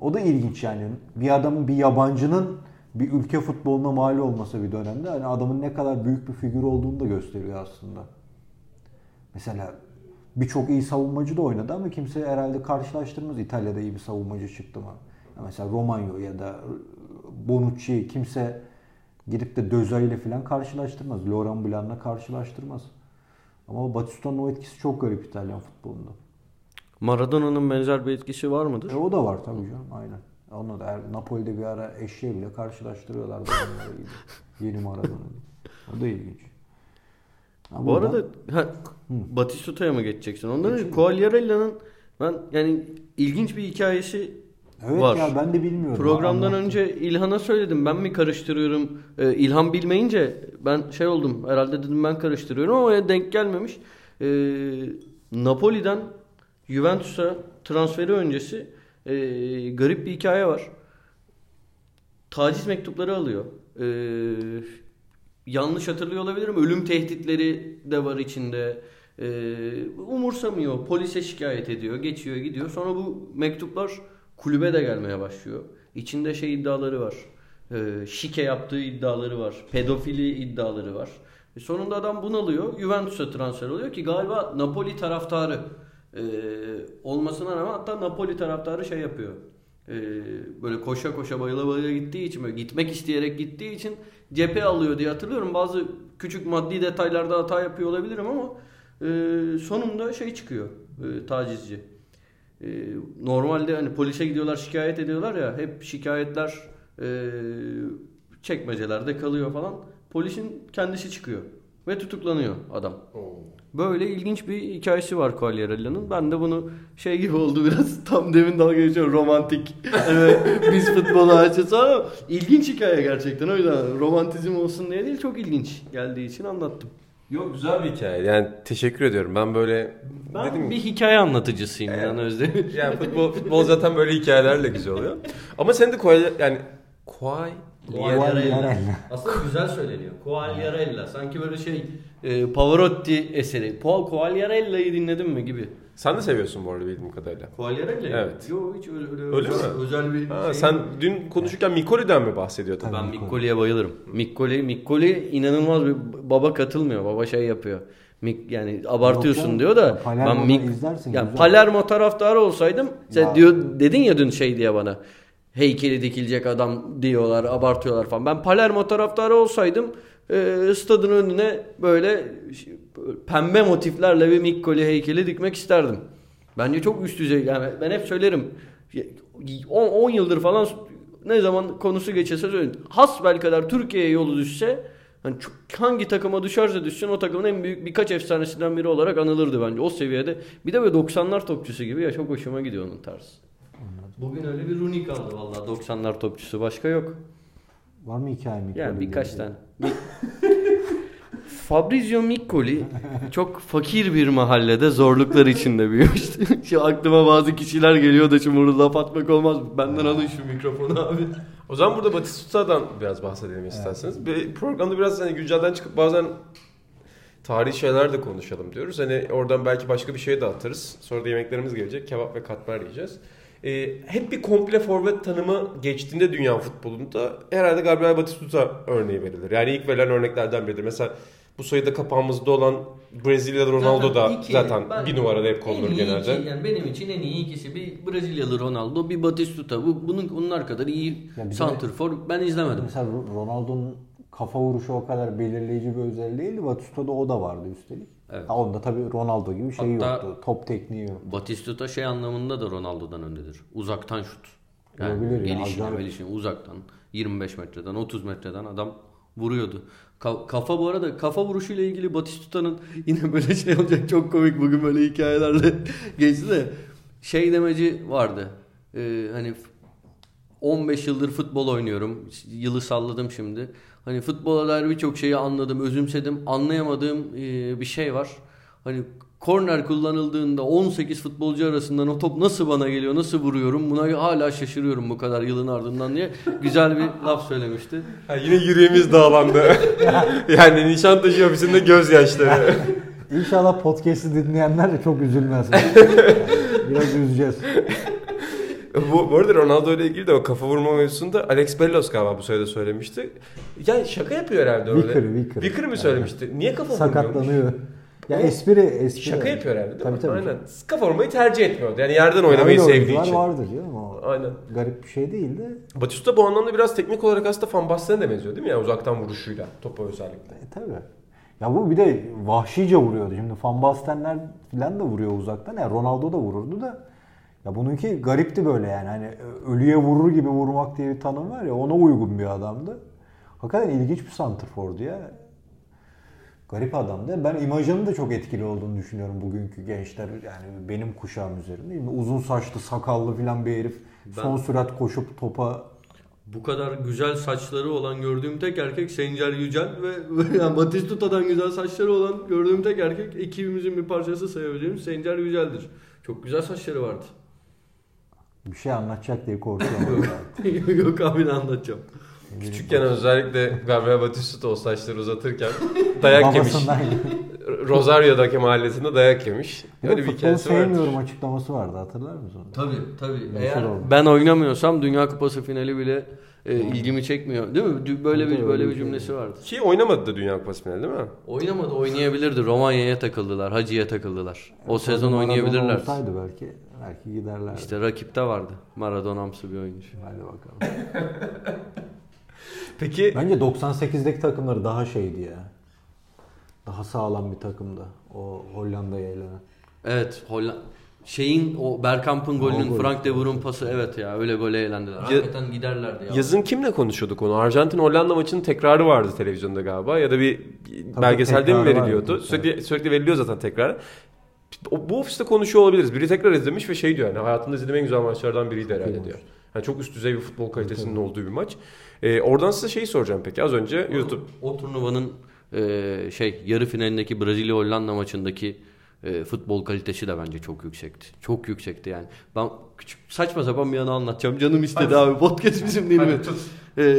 O da ilginç yani. Bir adamın, bir yabancının bir ülke futboluna mal olması bir dönemde hani adamın ne kadar büyük bir figür olduğunu da gösteriyor aslında. Mesela birçok iyi savunmacı da oynadı ama kimse herhalde karşılaştırmaz İtalya'da iyi bir savunmacı çıktı mı. Mesela Romagno ya da Bonucci kimse gidip de Döza ile falan karşılaştırmaz. Laurent Blanc'la karşılaştırmaz. Ama Batistuta'nın o etkisi çok garip İtalyan futbolunda. Maradona'nın benzer bir etkisi var mıdır? E, o da var tabii canım aynen. Onunla da Napoli'de bir ara eşeği bile karşılaştırıyorlardı. Yeni Maradona'yı. O da ilginç. Ha, bu arada ha, Batistuta'ya mı geçeceksin? Ondan önce Quagliarella'nın ben yani ilginç bir hikayesi evet var. Ya ben de bilmiyorum. Programdan önce İlhan'a söyledim. Ben mi karıştırıyorum? Ee, İlhan bilmeyince ben şey oldum. Herhalde dedim ben karıştırıyorum ama denk gelmemiş. Ee, Napoli'den Juventus'a transferi öncesi e, garip bir hikaye var. Taciz mektupları alıyor. Ee, yanlış hatırlıyor olabilirim. Ölüm tehditleri de var içinde. Ee, umursamıyor. Polise şikayet ediyor. Geçiyor gidiyor. Sonra bu mektuplar kulübe de gelmeye başlıyor. İçinde şey iddiaları var. E, şike yaptığı iddiaları var. Pedofili iddiaları var. E, sonunda adam bunalıyor. Juventus'a transfer oluyor ki galiba Napoli taraftarı e, olmasına rağmen hatta Napoli taraftarı şey yapıyor. E, böyle koşa koşa bayıla bayıla gittiği için böyle gitmek isteyerek gittiği için cephe alıyor diye hatırlıyorum. Bazı küçük maddi detaylarda hata yapıyor olabilirim ama e, sonunda şey çıkıyor. E, tacizci. Normalde hani polise gidiyorlar şikayet ediyorlar ya hep şikayetler e, çekmecelerde kalıyor falan. Polisin kendisi çıkıyor ve tutuklanıyor adam. Oo. Böyle ilginç bir hikayesi var Quagliarella'nın. Ben de bunu şey gibi oldu biraz tam demin dalga geçiyor romantik. Hani biz futbola açız ama ilginç hikaye gerçekten o yüzden romantizm olsun diye değil çok ilginç geldiği için anlattım. Yok güzel bir hikaye. Yani teşekkür ediyorum. Ben böyle ben dedim bir hikaye anlatıcısıyım İlhan Özdemir. Yani futbol futbol zaten böyle hikayelerle güzel oluyor. Ama sen de Quagliarella yani Quagliarella. Aslında güzel söyleniyor. Quagliarella sanki böyle şey e, Pavarotti eseri. Paul Quagliarella'yı dinledin mi gibi. Sen de seviyorsun bu arada bildiğim kadarıyla. Quagliarella'yı? Evet. Yok hiç öyle öyle, öyle özel, özel bir ha, şey. Sen dün konuşurken Miccoli'den mi bahsediyordun? Ben Miccoli'ye bayılırım. Miccoli, Miccoli inanılmaz bir baba katılmıyor. Baba şey yapıyor. Mik yani abartıyorsun yok, diyor da Palermo'da ben Mik izlersin. Yani Palermo taraftarı olsaydım sen ya, diyor dedin ya dün şey diye bana. Heykeli dikilecek adam diyorlar, abartıyorlar falan. Ben Palermo taraftarı olsaydım E, stadın önüne böyle pembe motiflerle bir Miccoli heykeli dikmek isterdim. Bence çok üst düzey. Yani ben hep söylerim. on yıldır falan ne zaman konusu geçerse söylerim. Hasbelkader Türkiye'ye yolu düşse Yani hangi takıma düşerse düşsün o takımın en büyük birkaç efsanesinden biri olarak anılırdı bence. O seviyede. Bir de böyle doksanlar topçusu gibi ya, çok hoşuma gidiyor onun tarzı. Anladım. Bugün öyle bir Rooney kaldı valla doksanlar topçusu, başka yok. Var mı hikaye Miccoli? Yani birkaç tane. Fabrizio Miccoli çok fakir bir mahallede zorluklar içinde büyümüştü. Şu aklıma bazı kişiler geliyor da şimdi bunu laf atmak olmaz. Benden alın şu mikrofonu abi. O zaman burada Batistuta'dan biraz bahsedelim isterseniz. Evet. Programda biraz hani güncelden çıkıp bazen tarihi şeyler de konuşalım diyoruz. Hani oradan belki başka bir şey de atarız. Sonra da yemeklerimiz gelecek. Kebap ve katmer yiyeceğiz. Ee, hep bir komple forvet tanımı geçtiğinde dünya futbolunda herhalde Gabriel Batistuta örneği verilir. Yani ilk verilen örneklerden biridir. Mesela bu sayıda kapağımızda olan Brezilyalı Ronaldo da zaten, zaten ben, bir numarada hep konulur genelde. Iki, yani benim için en iyi ikisi bir Brezilyalı Ronaldo, bir Batistuta. Bu, bunun onlar kadar iyi yani santrfor ben izlemedim. Mesela Ronaldo'nun kafa vuruşu o kadar belirleyici bir özelliğiydi. Batistuta'da o da vardı üstelik. Evet. Ha, onda tabii Ronaldo gibi şey hatta yoktu. Top tekniği yoktu. Batistuta şey anlamında da Ronaldo'dan öndedir. Uzaktan şut. Yani olabilir gelişine ya, gelişine uzaktan yirmi beş metreden otuz metreden adam vuruyordu. Kafa bu arada kafa vuruşuyla ilgili Batistuta'nın yine böyle şey olacak, çok komik bugün böyle hikayelerle geçti de şey demeci vardı. Ee, hani on beş yıldır futbol oynuyorum. Yılı salladım şimdi. Hani futbola dair birçok şeyi anladım, özümsedim. Anlayamadığım e, bir şey var. Hani korner kullanıldığında on sekiz futbolcu arasından o top nasıl bana geliyor, nasıl vuruyorum? Buna hala şaşırıyorum bu kadar yılın ardından diye güzel bir laf söylemişti. Ha, yine yüreğimiz dağlandı. Yani Nişantaşı ofisinde gözyaşları. İnşallah podcast'i dinleyenler de çok üzülmez. Biraz üzeceğiz. Bu, bu arada Ronaldo ile ilgili de o kafa vurma mevzusunda Alex Bellos galiba bu sayıda söylemişti. Yani şaka yapıyor herhalde öyle. Vicker, Vicker. Vicker mi söylemişti? Yani. Niye kafa vurmuyormuş? Sakatlanıyor. Ya espri, espri. Şaka yapıyor herhalde değil tabii, mi? Tabii. Aynen. Kafa vurmayı tercih etmiyordu. Yani yerden oynamayı yani sevdiği için. Vardır canım o. Aynen. Garip bir şey değil de. Batistuta bu anlamda biraz teknik olarak aslında Van Basten'e de benziyor değil mi? Yani uzaktan vuruşuyla topa özellikle. E, tabii. Ya bu bir de vahşice vuruyordu. Şimdi Van Basten'ler falan da vuruyor uzaktan. Yani Ronaldo da vururdu da. Ya bununki garipti böyle yani. Hani ölüye vurur gibi vurmak diye bir tanım var ya, ona uygun bir adamdı. Hakikaten ilginç bir santrfordu ya. Garip adamdı. Ben imajının da çok etkili olduğunu düşünüyorum bugünkü gençler. Yani benim kuşağım üzerinde. Uzun saçlı, sakallı filan bir herif. Ben son sürat koşup topa... Bu kadar güzel saçları olan gördüğüm tek erkek Sencer Yücel ve yani Batistuta'dan güzel saçları olan gördüğüm tek erkek ekibimizin bir parçası sayabileceğim Sencer Yücel'dir. Çok güzel saçları vardı. Bir şey anlatacak diye korkuyorum. Yok, yok abi ne anlatacağım. Küçükken özellikle Gabriel Batistuta o saçları uzatırken dayak yemiş. Rosario'daki mahallesinde dayak yemiş. Öyle bir kendisi vardı. Sevmiyorum açıklaması vardı, hatırlar mısın? Tabii tabii. Eğer ben oynamıyorsam Dünya Kupası finali bile e, ilgimi çekmiyor. Değil mi? Böyle bir böyle bir cümlesi vardı. Ki oynamadı da Dünya Kupası finali değil mi? Oynamadı, oynayabilirdi. Romanya'ya takıldılar, Hacı'ya takıldılar. O evet, sezon oynayabilirler. Olsaydı belki belki giderlerdi. İşte rakipte vardı. Maradona'msı bir oyuncu. Hadi bakalım. Peki bence doksan sekizdeki takımları daha şeydi ya. Daha sağlam bir takımdı. O Hollanda'ya elenen. Evet, Hollanda şeyin o Bergkamp'ın golünün Frank de Boer'un pası, evet ya öyle gole eğlendiler. Hakikaten ya, giderlerdi ya. Yazın kimle konuşuyorduk onu? Arjantin Hollanda maçının tekrarı vardı televizyonda galiba ya da bir tabii belgeselde mi veriliyordu? Vardı, sürekli evet. Sürekli veriliyor zaten tekrar. Bu ofiste konuşuyor olabiliriz. Biri tekrar izlemiş ve şey diyor yani hayatımda izlediğim en güzel maçlardan biriydi herhalde evet, diyor. Yani çok üst düzey bir futbol kalitesinin evet, olduğu bir maç. Ee, oradan size şeyi soracağım peki az önce o, YouTube. O turnuvanın e, şey yarı finalindeki Brezilya Hollanda maçındaki e, futbol kalitesi de bence çok yüksekti. Çok yüksekti yani. Ben küçük saçma sapan bir anı anlatacağım. Canım istedi hadi abi. Podcast bizim değil mi? Ee,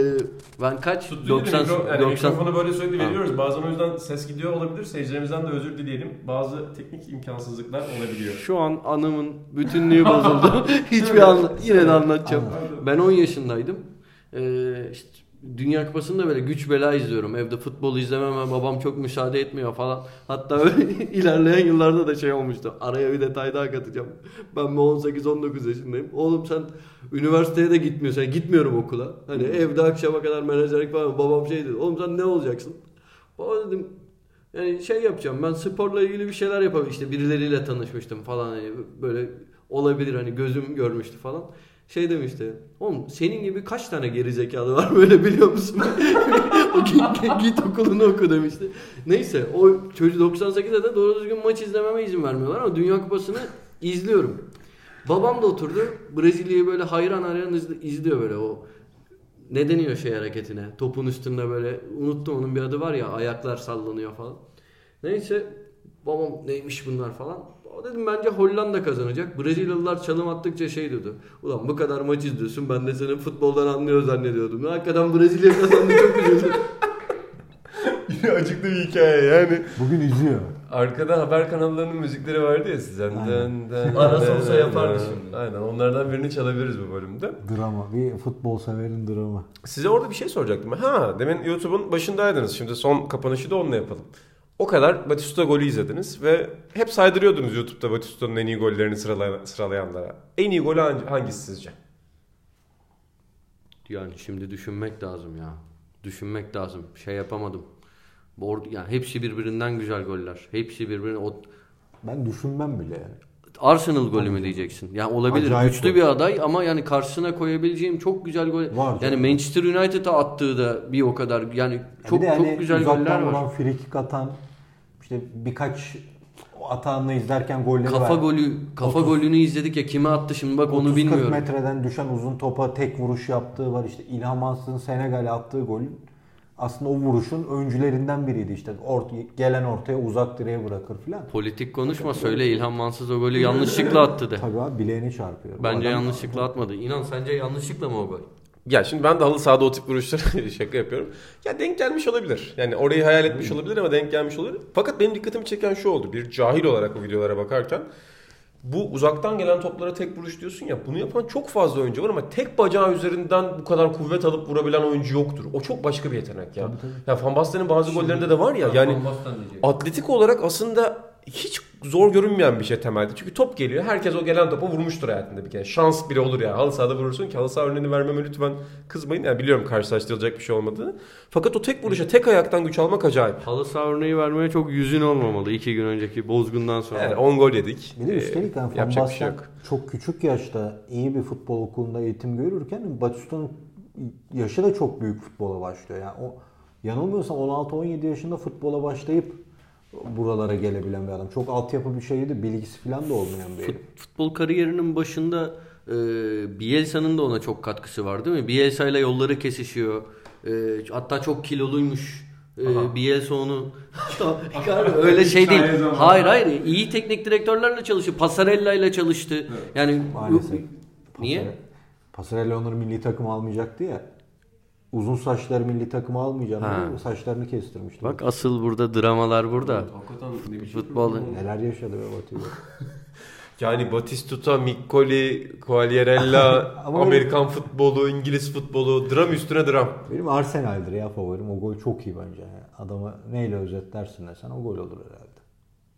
ben kaç? doksan Yani mikrofonu böyle sürekli veriyoruz. Bazen o yüzden ses gidiyor olabilir. Seyircilerimizden de özür dileyelim. Bazı teknik imkansızlıklar olabiliyor. Şu an anımın bütünlüğü bozuldu. Hiçbir anla. Yine de anlatacağım. Anladım. Ben on yaşındaydım. Ee, işte Dünya Kupası'nda böyle güç bela izliyorum. Evde futbol izlememe babam çok müsaade etmiyor falan. Hatta ilerleyen yıllarda da şey olmuştu. Araya bir detay daha katacağım. Ben on sekiz on dokuz yaşındayım. Oğlum sen üniversiteye de gitmiyorsun. Yani gitmiyorum okula. Hani evde akşama kadar menajerlik falan. Babam şey dedi. Oğlum sen ne olacaksın? Baba dedim. Yani şey yapacağım. Ben sporla ilgili bir şeyler yapabilirim. İşte birileriyle tanışmıştım falan. Hani böyle olabilir. Hani gözüm görmüştü falan. Şey demişti. Oğlum senin gibi kaç tane gerizekalı var böyle biliyor musun? Git okulunu oku demişti. Neyse o çocuk doksan sekizde de doğru düzgün maç izlememe izin vermiyorlar ama Dünya Kupası'nı izliyorum. Babam da oturdu. Brezilya'yı böyle hayran hayran izliyor böyle o. Ne deniyor şey hareketine? Topun üstünde böyle unuttum onun bir adı var ya, ayaklar sallanıyor falan. Neyse babam neymiş bunlar falan. Dedim bence Hollanda kazanacak. Brezilyalılar çalım attıkça şey diyordu. Ulan bu kadar maç izliyorsun, ben de senin futboldan anlıyor zannediyordum. Hakikaten Brezilya kazandı, çok üzüldüm. Yine acıklı bir hikaye yani. Bugün izliyor. Arkada haber kanallarının müzikleri vardı ya sizden. Arası olsa yapardı şimdi. Aynen, onlardan birini çalabiliriz bu bölümde. Drama, bir futbol severin drama. Size orada bir şey soracaktım. Ha, demin YouTube'un başındaydınız. Şimdi son kapanışı da onunla yapalım. O kadar Batistuta golü izlediniz ve hep saydırıyordunuz YouTube'da Batistuta'nın en iyi gollerini sıralayan, sıralayanlara. En iyi golü hangisi sizce? Yani şimdi düşünmek lazım ya. Düşünmek lazım. Şey yapamadım. Board, yani hepsi birbirinden güzel goller. Hepsi birbirine... O... Ben düşünmem bile yani. Arsenal golü mü diyeceksin? Yani olabilir. Acayip güçlü gol. Bir aday ama yani karşısına koyabileceğim çok güzel gol. Var yani canım. Manchester United'a attığı da bir o kadar yani çok yani çok güzel goller var. Uzaktan frikik atan, işte birkaç atağını izlerken golleri kafa var. Kafa golü, kafa otuz, golünü izledik ya, kime attı şimdi bak onu bilmiyorum. otuz kırk metreden düşen uzun topa tek vuruş yaptığı var, işte İlhan Mansız'ın Senegal'e attığı golün. Aslında o vuruşun öncülerinden biriydi işte. Orta, gelen ortaya uzak direğe bırakır filan. Politik konuşma söyle, İlhan Mansız o golü yanlışlıkla attı de. Tabii abi, bileğine çarpıyor. Bence yanlışlıkla da... atmadı. İnan sence yanlışlıkla mı o gol? Ya şimdi ben de halı sahada o tip vuruşları şaka yapıyorum. Ya denk gelmiş olabilir. Yani orayı hayal etmiş olabilir ama denk gelmiş olabilir. Fakat benim dikkatimi çeken şu oldu. Bir cahil olarak bu videolara bakarken bu uzaktan gelen toplara tek vuruş diyorsun ya, bunu yapan çok fazla oyuncu var ama tek bacağı üzerinden bu kadar kuvvet alıp vurabilen oyuncu yoktur. O çok başka bir yetenek ya. Tabii, tabii. Ya Van Basten'in bazı şimdi, gollerinde de var ya yani atletik olarak aslında hiç zor görünmeyen bir şey temelde. Çünkü top geliyor, herkes o gelen topa vurmuştur hayatında bir kere. Şans bile olur ya, halı sahada vurursun ki halı saha örneğini vermeme lütfen kızmayın. Yani biliyorum karşılaştırılacak bir şey olmadığını. Fakat o tek vuruşa tek ayaktan güç almak acayip. Halı saha örneği vermeye çok yüzün olmamalı iki gün önceki bozgundan sonra. Yani on gol yedik. Bir de üstelik yani Van Basten şey çok küçük yaşta iyi bir futbol okulunda eğitim görürken Batista'nın yaşı da çok büyük futbola başlıyor. Yani o yanılmıyorsam on altı on yedi yaşında futbola başlayıp buralara gelebilen bir adam. Çok altyapı bir şeydi. Bilgisi falan da olmayan bir herif. Futbol kariyerinin başında e, Bielsa'nın da ona çok katkısı var değil mi? Bielsa ile yolları kesişiyor. E, hatta çok kiloluymuş. E, Bielsa onu öyle şey değil. Hayır hayır. İyi teknik direktörlerle çalıştı. Passarella ile çalıştı. Evet. Yani maalesef. Niye? Passarella onları milli takım almayacaktı ya. Uzun saçları milli takıma almayacağım diye saçlarını kestirmiştim. Bak asıl burada dramalar burada. Evet, futbol neler yaşadı be Batistuta. Yani Batistuta, Miccoli, Quagliarella, Amerikan futbolu, İngiliz futbolu, dram üstüne dram. Benim Arsenal'dir ya favorim. O gol çok iyi bence. Adamı neyle özetlersin desen o gol olur herhalde.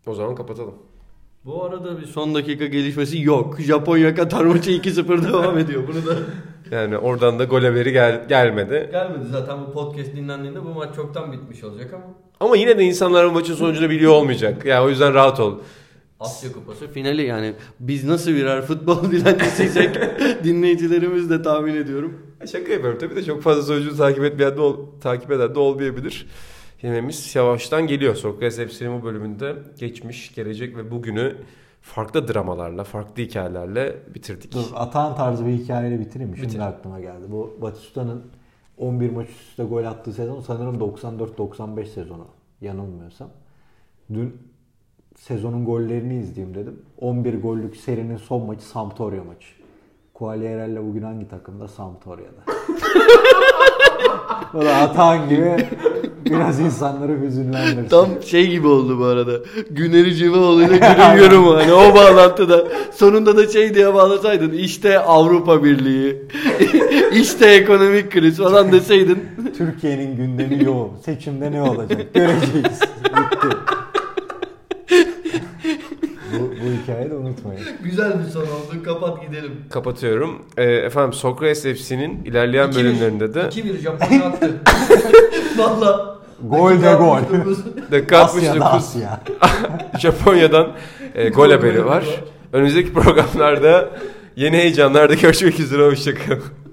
O zaman kapatalım. Bu arada bir son dakika gelişmesi yok. Japonya Katar maçı iki sıfır devam ediyor. Bunu da yani oradan da gol haberi gel- gelmedi. Gelmedi zaten, bu podcast dinlendiğinde bu maç çoktan bitmiş olacak ama. Ama yine de insanların maçın sonucunu biliyor olmayacak. Yani o yüzden rahat ol. Asya Kupası finali yani biz nasıl birer futbol dilencisiysek dinleyicilerimiz de tahmin ediyorum. Şaka yapıyorum tabii de çok fazla sonucunu takip etmeyen de ol- takip eden de olmayabilir. Filmimiz yavaştan geliyor. Sokrates F C'nin bu bölümünde geçmiş, gelecek ve bugünü farklı dramalarla, farklı hikayelerle bitirdik. Dur, Atan tarzı bir hikayeyle bitireyim mi? Şimdi Bitir. aklıma geldi. Bu Batistuta'nın on bir maç üstüde gol attığı sezon sanırım doksan dört doksan beş sezonu yanılmıyorsam. Dün sezonun gollerini izleyeyim dedim. on bir gollük serinin son maçı Sampdoria maçı. Quagliarella bugün hangi takımda? Sampdoria'da. Valla Atan gibi biraz insanları hüzünlendirsin. Tam şey gibi oldu bu arada. Güneri Civaoğlu ile gülüyorum hani o bağlantıda. Sonunda da şey diye bağlasaydın. İşte Avrupa Birliği. İşte ekonomik kriz falan deseydin. Türkiye'nin gündemi yoğun. Seçimde ne olacak? Göreceğiz. Bitti. Bu hikayeyi de unutmayın. Güzel bir son oldu. Kapat gidelim. Kapatıyorum. Ee, efendim Sokrates F C'nin ilerleyen iki bölümlerinde bir, de... iki bir Japonya attı. Valla. Gol de gol. Dakika altmış dokuz. Japonya'dan e, gol haberi var. Önümüzdeki programlarda yeni heyecanlarda görüşmek üzere. Hoşçakalın.